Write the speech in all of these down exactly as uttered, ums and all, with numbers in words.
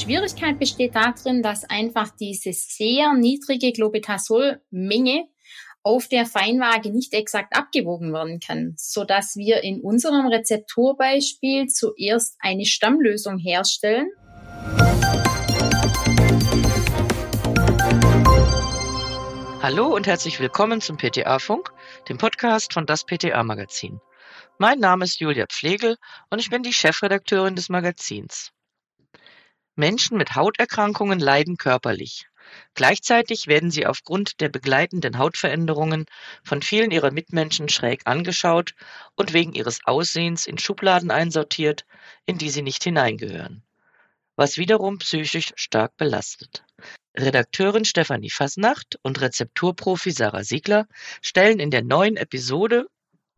Schwierigkeit besteht darin, dass einfach diese sehr niedrige Clobetasol-Menge auf der Feinwaage nicht exakt abgewogen werden kann, sodass wir in unserem Rezepturbeispiel zuerst eine Stammlösung herstellen. Hallo und herzlich willkommen zum P T A-Funk, dem Podcast von das P T A-Magazin. Mein Name ist Julia Pflegel und ich bin die Chefredakteurin des Magazins. Menschen mit Hauterkrankungen leiden körperlich. Gleichzeitig werden sie aufgrund der begleitenden Hautveränderungen von vielen ihrer Mitmenschen schräg angeschaut und wegen ihres Aussehens in Schubladen einsortiert, in die sie nicht hineingehören, was wiederum psychisch stark belastet. Redakteurin Stefanie Fastnacht und Rezepturprofi Sarah Siegler stellen in der neuen Episode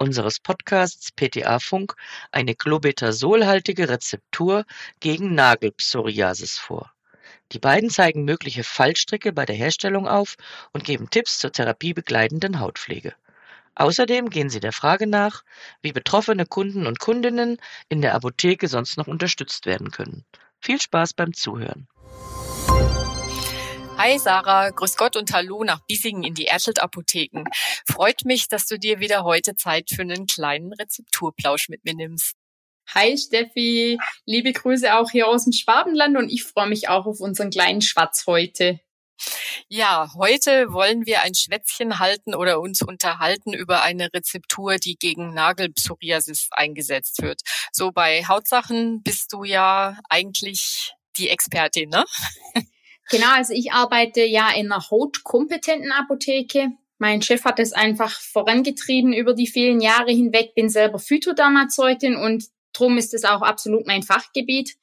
unseres Podcasts P T A-Funk eine clobetasolhaltige Rezeptur gegen Nagelpsoriasis vor. Die beiden zeigen mögliche Fallstricke bei der Herstellung auf und geben Tipps zur therapiebegleitenden Hautpflege. Außerdem gehen sie der Frage nach, wie betroffene Kunden und Kundinnen in der Apotheke sonst noch unterstützt werden können. Viel Spaß beim Zuhören. Hi Sarah, grüß Gott und hallo nach Biesingen in die Ertelt-Apotheken. Freut mich, dass du dir wieder heute Zeit für einen kleinen Rezepturplausch mit mir nimmst. Hi Steffi, liebe Grüße auch hier aus dem Schwabenland und ich freue mich auch auf unseren kleinen Schwatz heute. Ja, heute wollen wir ein Schwätzchen halten oder uns unterhalten über eine Rezeptur, die gegen Nagelpsoriasis eingesetzt wird. So bei Hautsachen bist du ja eigentlich die Expertin, ne? Genau, also ich arbeite ja in einer hautkompetenten Apotheke. Mein Chef hat es einfach vorangetrieben über die vielen Jahre hinweg, bin selber Phytodermazeutin und drum ist es auch absolut mein Fachgebiet.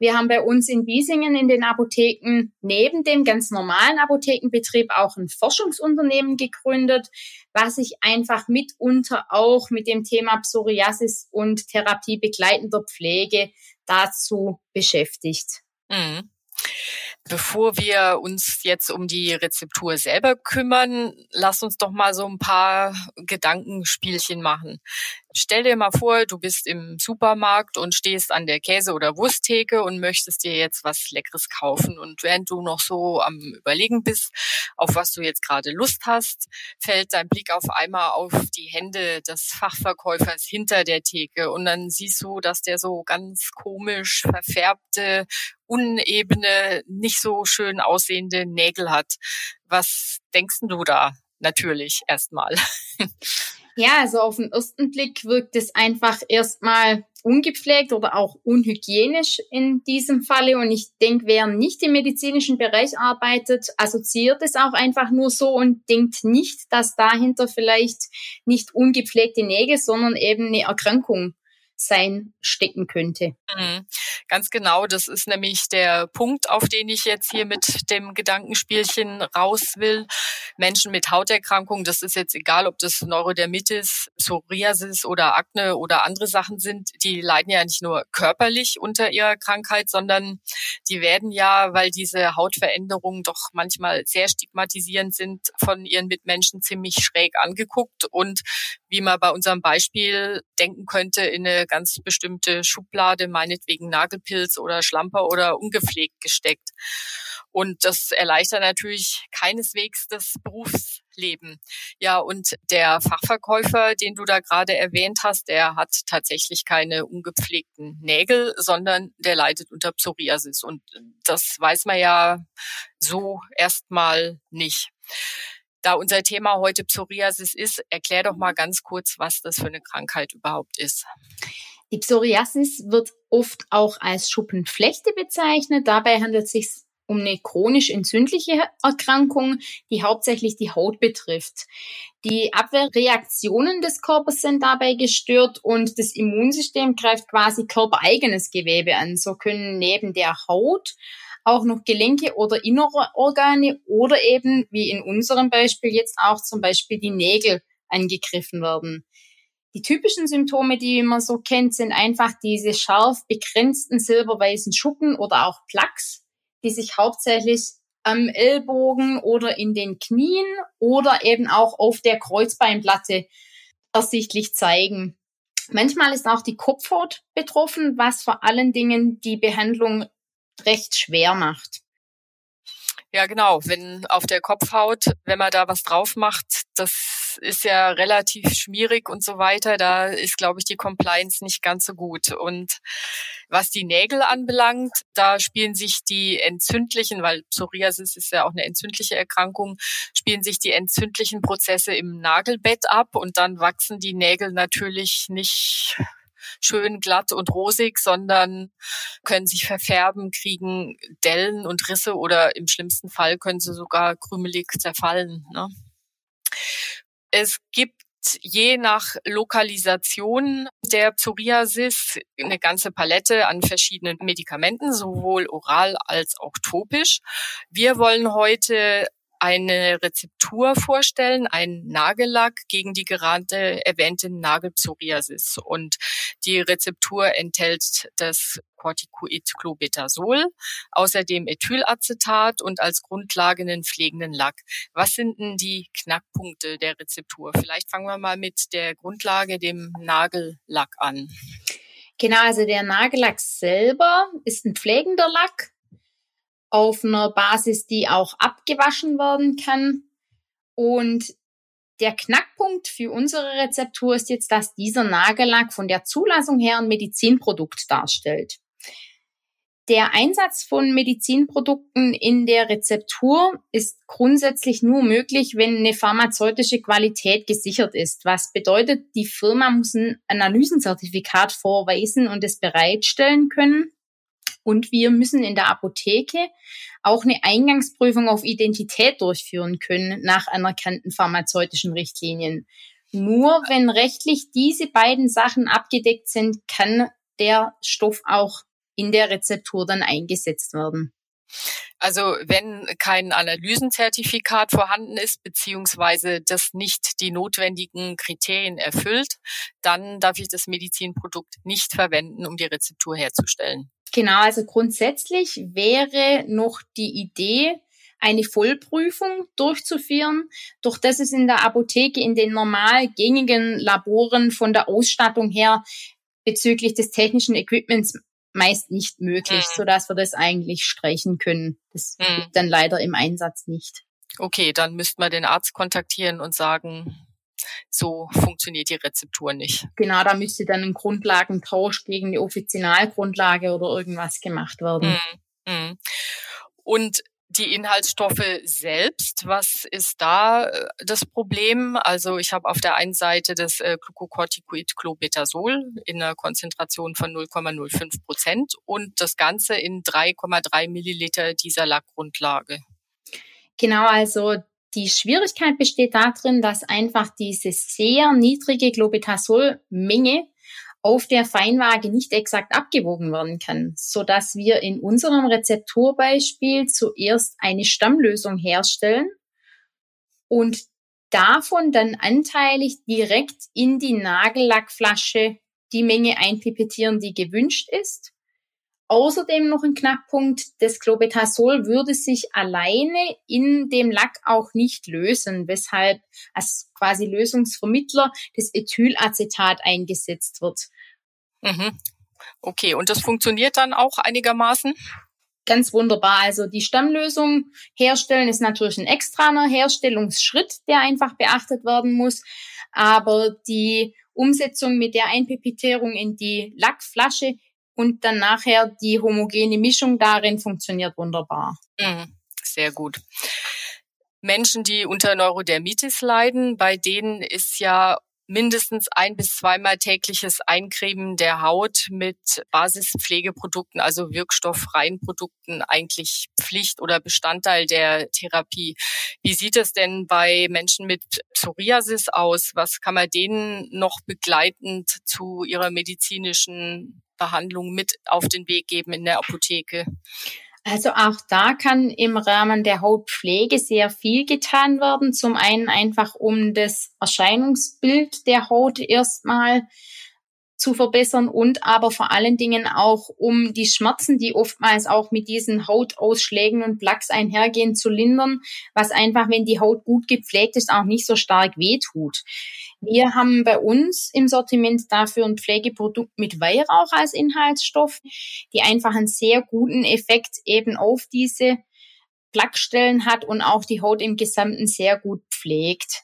Wir haben bei uns in Biesingen in den Apotheken neben dem ganz normalen Apothekenbetrieb auch ein Forschungsunternehmen gegründet, was sich einfach mitunter auch mit dem Thema Psoriasis und Therapie begleitender Pflege dazu beschäftigt. Mhm. Bevor wir uns jetzt um die Rezeptur selber kümmern, lass uns doch mal so ein paar Gedankenspielchen machen. Stell dir mal vor, du bist im Supermarkt und stehst an der Käse- oder Wursttheke und möchtest dir jetzt was Leckeres kaufen. Und während du noch so am Überlegen bist, auf was du jetzt gerade Lust hast, fällt dein Blick auf einmal auf die Hände des Fachverkäufers hinter der Theke. Und dann siehst du, dass der so ganz komisch verfärbte, unebene, nicht so schön aussehende Nägel hat. Was denkst du da? Natürlich erstmal. Ja, also auf den ersten Blick wirkt es einfach erstmal ungepflegt oder auch unhygienisch in diesem Falle. Und ich denke, wer nicht im medizinischen Bereich arbeitet, assoziiert es auch einfach nur so und denkt nicht, dass dahinter vielleicht nicht ungepflegte Nägel, sondern eben eine Erkrankung sein stecken könnte. Mhm. Ganz genau, das ist nämlich der Punkt, auf den ich jetzt hier mit dem Gedankenspielchen raus will. Menschen mit Hauterkrankungen, das ist jetzt egal, ob das Neurodermitis, Psoriasis oder Akne oder andere Sachen sind, die leiden ja nicht nur körperlich unter ihrer Krankheit, sondern die werden ja, weil diese Hautveränderungen doch manchmal sehr stigmatisierend sind, von ihren Mitmenschen ziemlich schräg angeguckt und wie man bei unserem Beispiel denken könnte, in eine ganz bestimmte Schublade, meinetwegen Nagelpilz oder Schlamper oder ungepflegt gesteckt. Und das erleichtert natürlich keineswegs das Berufsleben. Ja, und der Fachverkäufer, den du da gerade erwähnt hast, der hat tatsächlich keine ungepflegten Nägel, sondern der leidet unter Psoriasis. Und das weiß man ja so erstmal nicht. Da unser Thema heute Psoriasis ist, erklär doch mal ganz kurz, was das für eine Krankheit überhaupt ist. Die Psoriasis wird oft auch als Schuppenflechte bezeichnet. Dabei handelt es sich um eine chronisch entzündliche Erkrankung, die hauptsächlich die Haut betrifft. Die Abwehrreaktionen des Körpers sind dabei gestört und das Immunsystem greift quasi körpereigenes Gewebe an. So können neben der Haut auch noch Gelenke oder innere Organe oder eben, wie in unserem Beispiel jetzt auch zum Beispiel die Nägel angegriffen werden. Die typischen Symptome, die man so kennt, sind einfach diese scharf begrenzten silberweißen Schuppen oder auch Plaques, die sich hauptsächlich am Ellbogen oder in den Knien oder eben auch auf der Kreuzbeinplatte ersichtlich zeigen. Manchmal ist auch die Kopfhaut betroffen, was vor allen Dingen die Behandlung recht schwer macht. Ja, genau. Wenn auf der Kopfhaut, wenn man da was drauf macht, das ist ja relativ schmierig und so weiter. Da ist, glaube ich, die Compliance nicht ganz so gut. Und was die Nägel anbelangt, da spielen sich die entzündlichen, weil Psoriasis ist ja auch eine entzündliche Erkrankung, spielen sich die entzündlichen Prozesse im Nagelbett ab und dann wachsen die Nägel natürlich nicht schön glatt und rosig, sondern können sich verfärben, kriegen Dellen und Risse oder im schlimmsten Fall können sie sogar krümelig zerfallen, ne? Es gibt je nach Lokalisation der Psoriasis eine ganze Palette an verschiedenen Medikamenten, sowohl oral als auch topisch. Wir wollen heute eine Rezeptur vorstellen, ein Nagellack gegen die gerade erwähnte Nagelpsoriasis. Und die Rezeptur enthält das Corticoid Clobetasol, außerdem Ethylacetat und als Grundlage einen pflegenden Lack. Was sind denn die Knackpunkte der Rezeptur? Vielleicht fangen wir mal mit der Grundlage, dem Nagellack, an. Genau, also der Nagellack selber ist ein pflegender Lack auf einer Basis, die auch abgewaschen werden kann. Und der Knackpunkt für unsere Rezeptur ist jetzt, dass dieser Nagellack von der Zulassung her ein Medizinprodukt darstellt. Der Einsatz von Medizinprodukten in der Rezeptur ist grundsätzlich nur möglich, wenn eine pharmazeutische Qualität gesichert ist. Was bedeutet, die Firma muss ein Analysenzertifikat vorweisen und es bereitstellen können. Und wir müssen in der Apotheke auch eine Eingangsprüfung auf Identität durchführen können nach anerkannten pharmazeutischen Richtlinien. Nur wenn rechtlich diese beiden Sachen abgedeckt sind, kann der Stoff auch in der Rezeptur dann eingesetzt werden. Also wenn kein Analysenzertifikat vorhanden ist, beziehungsweise das nicht die notwendigen Kriterien erfüllt, dann darf ich das Medizinprodukt nicht verwenden, um die Rezeptur herzustellen. Genau, also grundsätzlich wäre noch die Idee, eine Vollprüfung durchzuführen, doch das ist in der Apotheke in den normal gängigen Laboren von der Ausstattung her bezüglich des technischen Equipments meist nicht möglich, hm. sodass wir das eigentlich streichen können. Das hm. gibt dann leider im Einsatz nicht. Okay, dann müssten wir den Arzt kontaktieren und sagen, so funktioniert die Rezeptur nicht. Genau, da müsste dann ein Grundlagentausch gegen eine Offizinalgrundlage oder irgendwas gemacht werden. Mm, mm. Und die Inhaltsstoffe selbst, was ist da das Problem? Also ich habe auf der einen Seite das Glucocorticoid Clobetasol in einer Konzentration von null Komma null fünf Prozent und das Ganze in drei Komma drei Milliliter dieser Lackgrundlage. Genau, also die Schwierigkeit besteht darin, dass einfach diese sehr niedrige Clobetasol-Menge auf der Feinwaage nicht exakt abgewogen werden kann, sodass wir in unserem Rezepturbeispiel zuerst eine Stammlösung herstellen und davon dann anteilig direkt in die Nagellackflasche die Menge einpipettieren, die gewünscht ist. Außerdem noch ein Knackpunkt, das Clobetasol würde sich alleine in dem Lack auch nicht lösen, weshalb als quasi Lösungsvermittler das Ethylacetat eingesetzt wird. Mhm. Okay, und das funktioniert dann auch einigermaßen? Ganz wunderbar. Also die Stammlösung herstellen ist natürlich ein externer Herstellungsschritt, der einfach beachtet werden muss, aber die Umsetzung mit der Einpipetierung in die Lackflasche und dann nachher die homogene Mischung darin funktioniert wunderbar. Mhm, sehr gut. Menschen, die unter Neurodermitis leiden, bei denen ist ja mindestens ein- bis zweimal tägliches Eincremen der Haut mit Basispflegeprodukten, also wirkstofffreien Produkten, eigentlich Pflicht oder Bestandteil der Therapie. Wie sieht es denn bei Menschen mit Psoriasis aus? Was kann man denen noch begleitend zu ihrer medizinischen Behandlung mit auf den Weg geben in der Apotheke? Also auch da kann im Rahmen der Hautpflege sehr viel getan werden. Zum einen einfach, um das Erscheinungsbild der Haut erstmal zu verbessern und aber vor allen Dingen auch, um die Schmerzen, die oftmals auch mit diesen Hautausschlägen und Plaques einhergehen, zu lindern, was einfach, wenn die Haut gut gepflegt ist, auch nicht so stark wehtut. Wir haben bei uns im Sortiment dafür ein Pflegeprodukt mit Weihrauch als Inhaltsstoff, die einfach einen sehr guten Effekt eben auf diese Plaquestellen hat und auch die Haut im Gesamten sehr gut pflegt.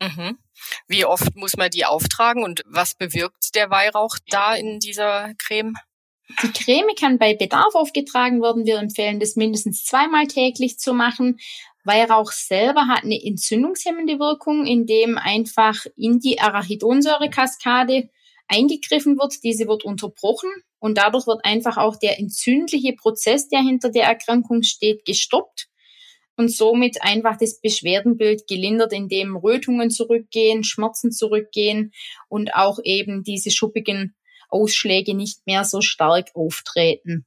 Mhm. Wie oft muss man die auftragen und was bewirkt der Weihrauch da in dieser Creme? Die Creme kann bei Bedarf aufgetragen werden. Wir empfehlen, das mindestens zweimal täglich zu machen. Weihrauch selber hat eine entzündungshemmende Wirkung, indem einfach in die Arachidonsäurekaskade eingegriffen wird. Diese wird unterbrochen und dadurch wird einfach auch der entzündliche Prozess, der hinter der Erkrankung steht, gestoppt und somit einfach das Beschwerdenbild gelindert, indem Rötungen zurückgehen, Schmerzen zurückgehen und auch eben diese schuppigen Ausschläge nicht mehr so stark auftreten.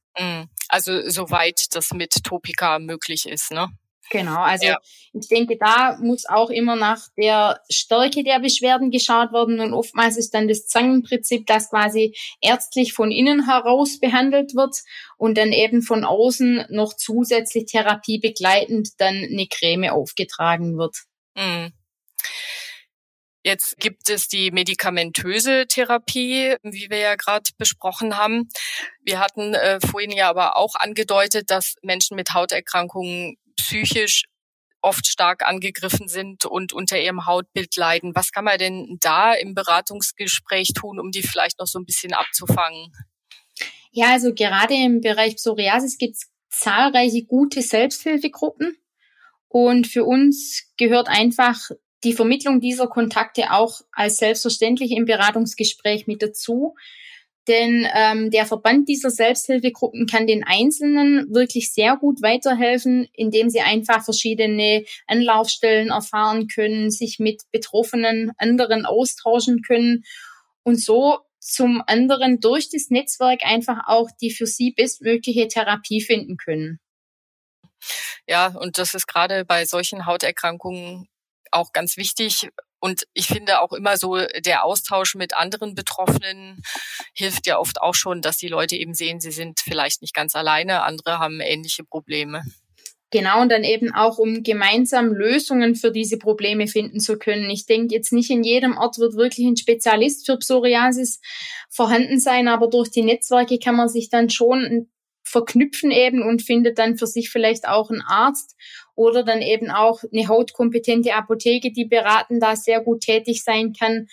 Also soweit das mit Topika möglich ist, ne? Genau, also ja. Ich denke, da muss auch immer nach der Stärke der Beschwerden geschaut werden und oftmals ist dann das Zangenprinzip, das quasi ärztlich von innen heraus behandelt wird und dann eben von außen noch zusätzlich therapiebegleitend dann eine Creme aufgetragen wird. Mhm. Jetzt gibt es die medikamentöse Therapie, wie wir ja gerade besprochen haben. Wir hatten äh, vorhin ja aber auch angedeutet, dass Menschen mit Hauterkrankungen psychisch oft stark angegriffen sind und unter ihrem Hautbild leiden. Was kann man denn da im Beratungsgespräch tun, um die vielleicht noch so ein bisschen abzufangen? Ja, also gerade im Bereich Psoriasis gibt es zahlreiche gute Selbsthilfegruppen. Und für uns gehört einfach die Vermittlung dieser Kontakte auch als selbstverständlich im Beratungsgespräch mit dazu, denn ähm, der Verband dieser Selbsthilfegruppen kann den Einzelnen wirklich sehr gut weiterhelfen, indem sie einfach verschiedene Anlaufstellen erfahren können, sich mit Betroffenen anderen austauschen können und so zum anderen durch das Netzwerk einfach auch die für sie bestmögliche Therapie finden können. Ja, und das ist gerade bei solchen Hauterkrankungen auch ganz wichtig. Und ich finde auch immer so, der Austausch mit anderen Betroffenen hilft ja oft auch schon, dass die Leute eben sehen, sie sind vielleicht nicht ganz alleine, andere haben ähnliche Probleme. Genau, und dann eben auch, um gemeinsam Lösungen für diese Probleme finden zu können. Ich denke, jetzt nicht in jedem Ort wird wirklich ein Spezialist für Psoriasis vorhanden sein, aber durch die Netzwerke kann man sich dann schon verknüpfen eben und findet dann für sich vielleicht auch einen Arzt oder dann eben auch eine hautkompetente Apotheke, die beraten da sehr gut tätig sein kann.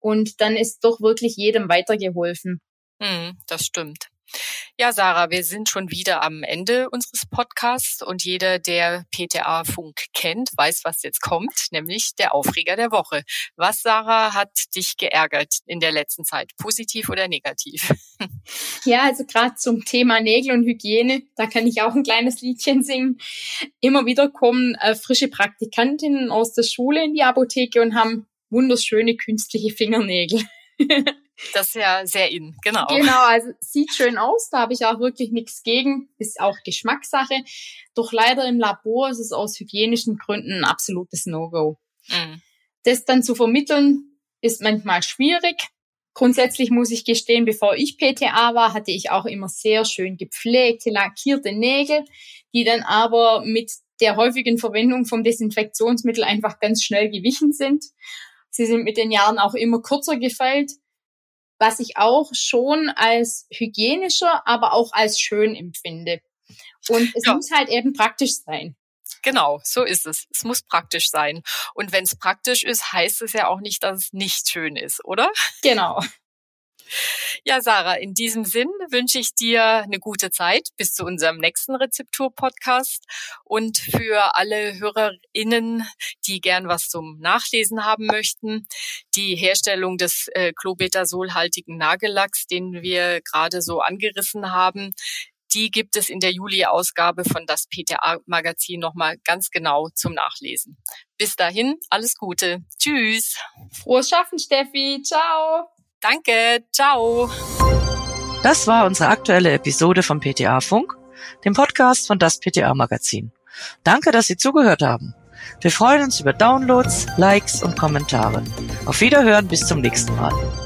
Und dann ist doch wirklich jedem weitergeholfen. Hm, das stimmt. Ja, Sarah, wir sind schon wieder am Ende unseres Podcasts und jeder, der P T A-Funk kennt, weiß, was jetzt kommt, nämlich der Aufreger der Woche. Was, Sarah, hat dich geärgert in der letzten Zeit, positiv oder negativ? Ja, also gerade zum Thema Nägel und Hygiene, da kann ich auch ein kleines Liedchen singen. Immer wieder kommen äh, frische Praktikantinnen aus der Schule in die Apotheke und haben wunderschöne künstliche Fingernägel. Das ist ja sehr in, genau. Genau, also sieht schön aus, da habe ich auch wirklich nichts gegen, ist auch Geschmackssache. Doch leider im Labor ist es aus hygienischen Gründen ein absolutes No-Go. Mhm. Das dann zu vermitteln, ist manchmal schwierig. Grundsätzlich muss ich gestehen, bevor ich P T A war, hatte ich auch immer sehr schön gepflegte, lackierte Nägel, die dann aber mit der häufigen Verwendung vom Desinfektionsmittel einfach ganz schnell gewichen sind. Sie sind mit den Jahren auch immer kürzer gefeilt, was ich auch schon als hygienischer, aber auch als schön empfinde. Und es ja. muss halt eben praktisch sein. Genau, so ist es. Es muss praktisch sein. Und wenn es praktisch ist, heißt es ja auch nicht, dass es nicht schön ist, oder? Genau. Ja, Sarah, in diesem Sinn wünsche ich dir eine gute Zeit bis zu unserem nächsten Rezeptur-Podcast. Und für alle HörerInnen, die gern was zum Nachlesen haben möchten, die Herstellung des äh, Clobetasol-haltigen Nagellacks, den wir gerade so angerissen haben, die gibt es in der Juli-Ausgabe von das P T A-Magazin nochmal ganz genau zum Nachlesen. Bis dahin, alles Gute. Tschüss. Frohes Schaffen, Steffi. Ciao. Danke, ciao. Das war unsere aktuelle Episode vom P T A-Funk, dem Podcast von das P T A-Magazin. Danke, dass Sie zugehört haben. Wir freuen uns über Downloads, Likes und Kommentare. Auf Wiederhören, bis zum nächsten Mal.